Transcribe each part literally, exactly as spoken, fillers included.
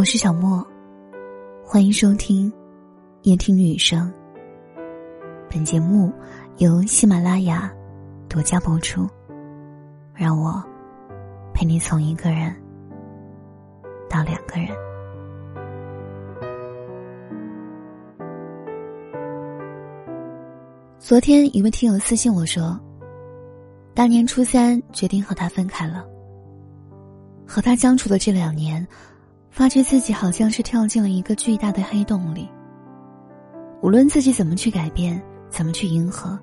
我是小莫，欢迎收听夜听女生。本节目由喜马拉雅独家播出，让我陪你从一个人到两个人。昨天一位听友私信我说，大年初三决定和他分开了。和他相处的这两年，发觉自己好像是跳进了一个巨大的黑洞里，无论自己怎么去改变，怎么去迎合，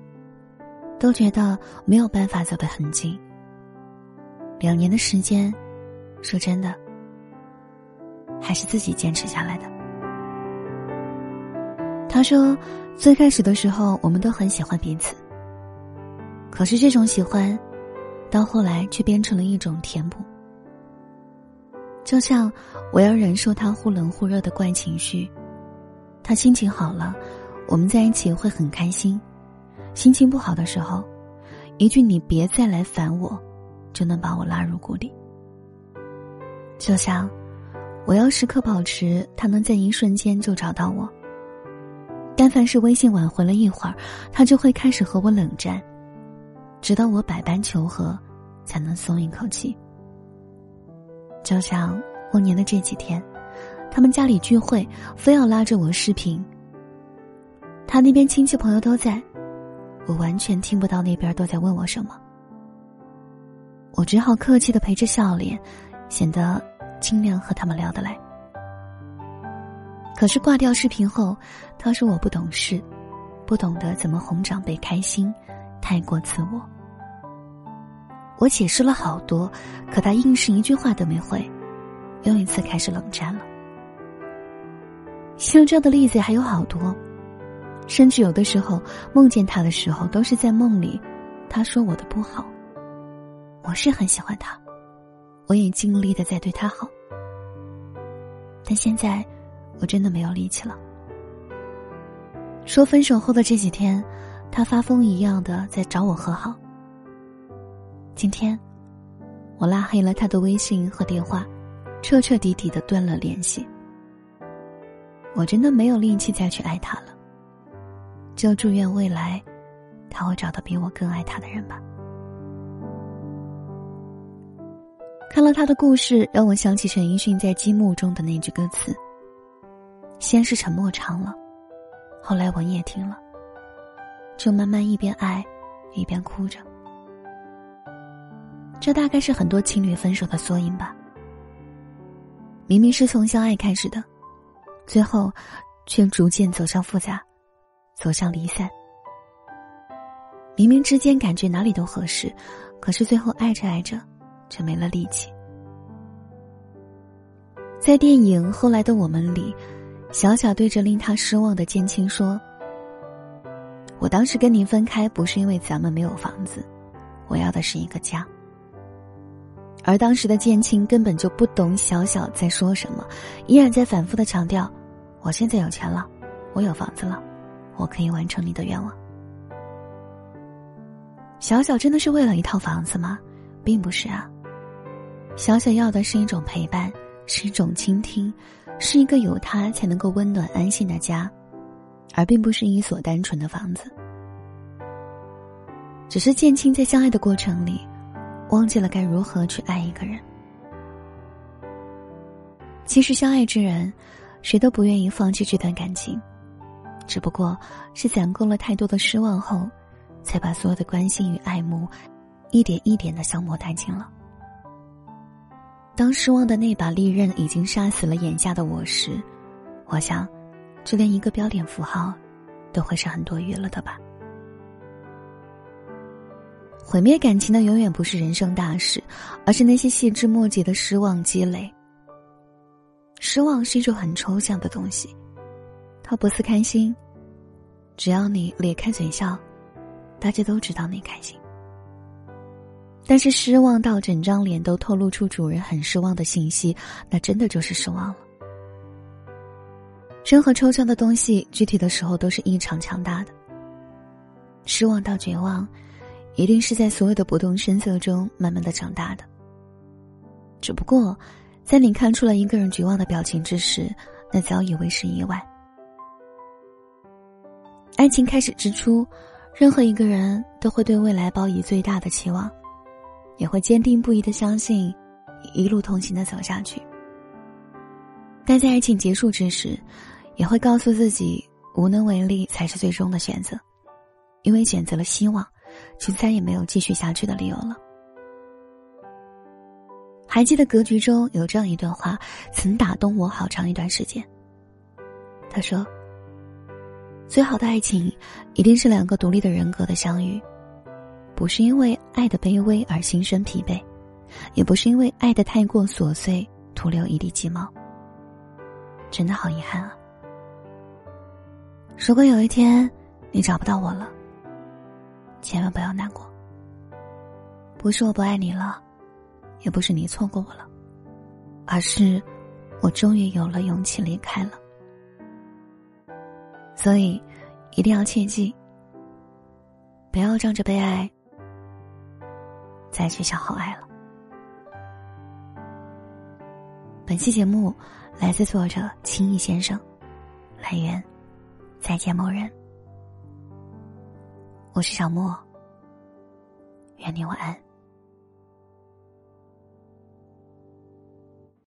都觉得没有办法走得很近。两年的时间，说真的，还是自己坚持下来的。他说，最开始的时候我们都很喜欢彼此，可是这种喜欢到后来却变成了一种填补。就像我要忍受他忽冷忽热的怪情绪，他心情好了我们在一起会很开心，心情不好的时候，一句你别再来烦我就能把我拉入谷底。就像我要时刻保持他能在一瞬间就找到我，但凡是微信挽回了一会儿，他就会开始和我冷战，直到我百般求和才能松一口气。就像过年的这几天，他们家里聚会非要拉着我视频，他那边亲戚朋友都在，我完全听不到那边都在问我什么，我只好客气地陪着笑脸，显得尽量和他们聊得来。可是挂掉视频后，他说我不懂事，不懂得怎么哄长辈开心，太过自我。我解释了好多，可他硬是一句话都没回，又一次开始冷战了。像这样的例子还有好多，甚至有的时候梦见他的时候，都是在梦里他说我的不好。我是很喜欢他，我也尽力的在对他好，但现在我真的没有力气了。说分手后的这几天，他发疯一样的在找我和好。今天我拉黑了他的微信和电话，彻彻底底的断了联系。我真的没有力气再去爱他了，就祝愿未来他会找到比我更爱他的人吧。看了他的故事，让我想起陈奕迅在《积木》中的那句歌词，先是沉默唱了，后来我也听了，就慢慢一边爱一边哭着。这大概是很多情侣分手的缩影吧，明明是从相爱开始的，最后却逐渐走向复杂，走向离散。明明之间感觉哪里都合适，可是最后爱着爱着却没了力气。在电影《后来的我们》里，小小对着令他失望的建青说，我当时跟你分开不是因为咱们没有房子，我要的是一个家。而当时的建青根本就不懂小小在说什么，依然在反复的强调，我现在有钱了，我有房子了，我可以完成你的愿望。小小真的是为了一套房子吗？并不是啊，小小要的是一种陪伴，是一种倾听，是一个有他才能够温暖安心的家，而并不是一所单纯的房子。只是建青在相爱的过程里，忘记了该如何去爱一个人。其实相爱之人，谁都不愿意放弃这段感情，只不过是攒够了太多的失望后，才把所有的关心与爱慕一点一点的消磨殆尽了。当失望的那把利刃已经杀死了眼下的我时，我想就连一个标点符号都会是很多余了的吧。毁灭感情的永远不是人生大事，而是那些细枝末节的失望积累。失望是一种很抽象的东西，它不似开心，只要你咧开嘴笑，大家都知道你开心。但是失望到整张脸都透露出主人很失望的信息，那真的就是失望了。任何抽象的东西，具体的时候都是异常强大的。失望到绝望，一定是在所有的不动声色中慢慢的长大的。只不过在你看出了一个人绝望的表情之时，那早已为时已晚。爱情开始之初，任何一个人都会对未来抱以最大的期望，也会坚定不移地相信一路同行地走下去，但在爱情结束之时，也会告诉自己无能为力才是最终的选择，因为选择了希望，就再也没有继续下去的理由了。还记得格局中有这样一段话，曾打动我好长一段时间。他说，最好的爱情一定是两个独立的人格的相遇，不是因为爱的卑微而心生疲惫，也不是因为爱的太过琐碎徒留一地鸡毛。真的好遗憾啊，如果有一天你找不到我了，千万不要难过，不是我不爱你了，也不是你错过我了，而是我终于有了勇气离开了。所以一定要切记，不要仗着被爱再去消耗爱了。本期节目来自作者青逸先生，来源再见某人。我是小莫，愿你晚安。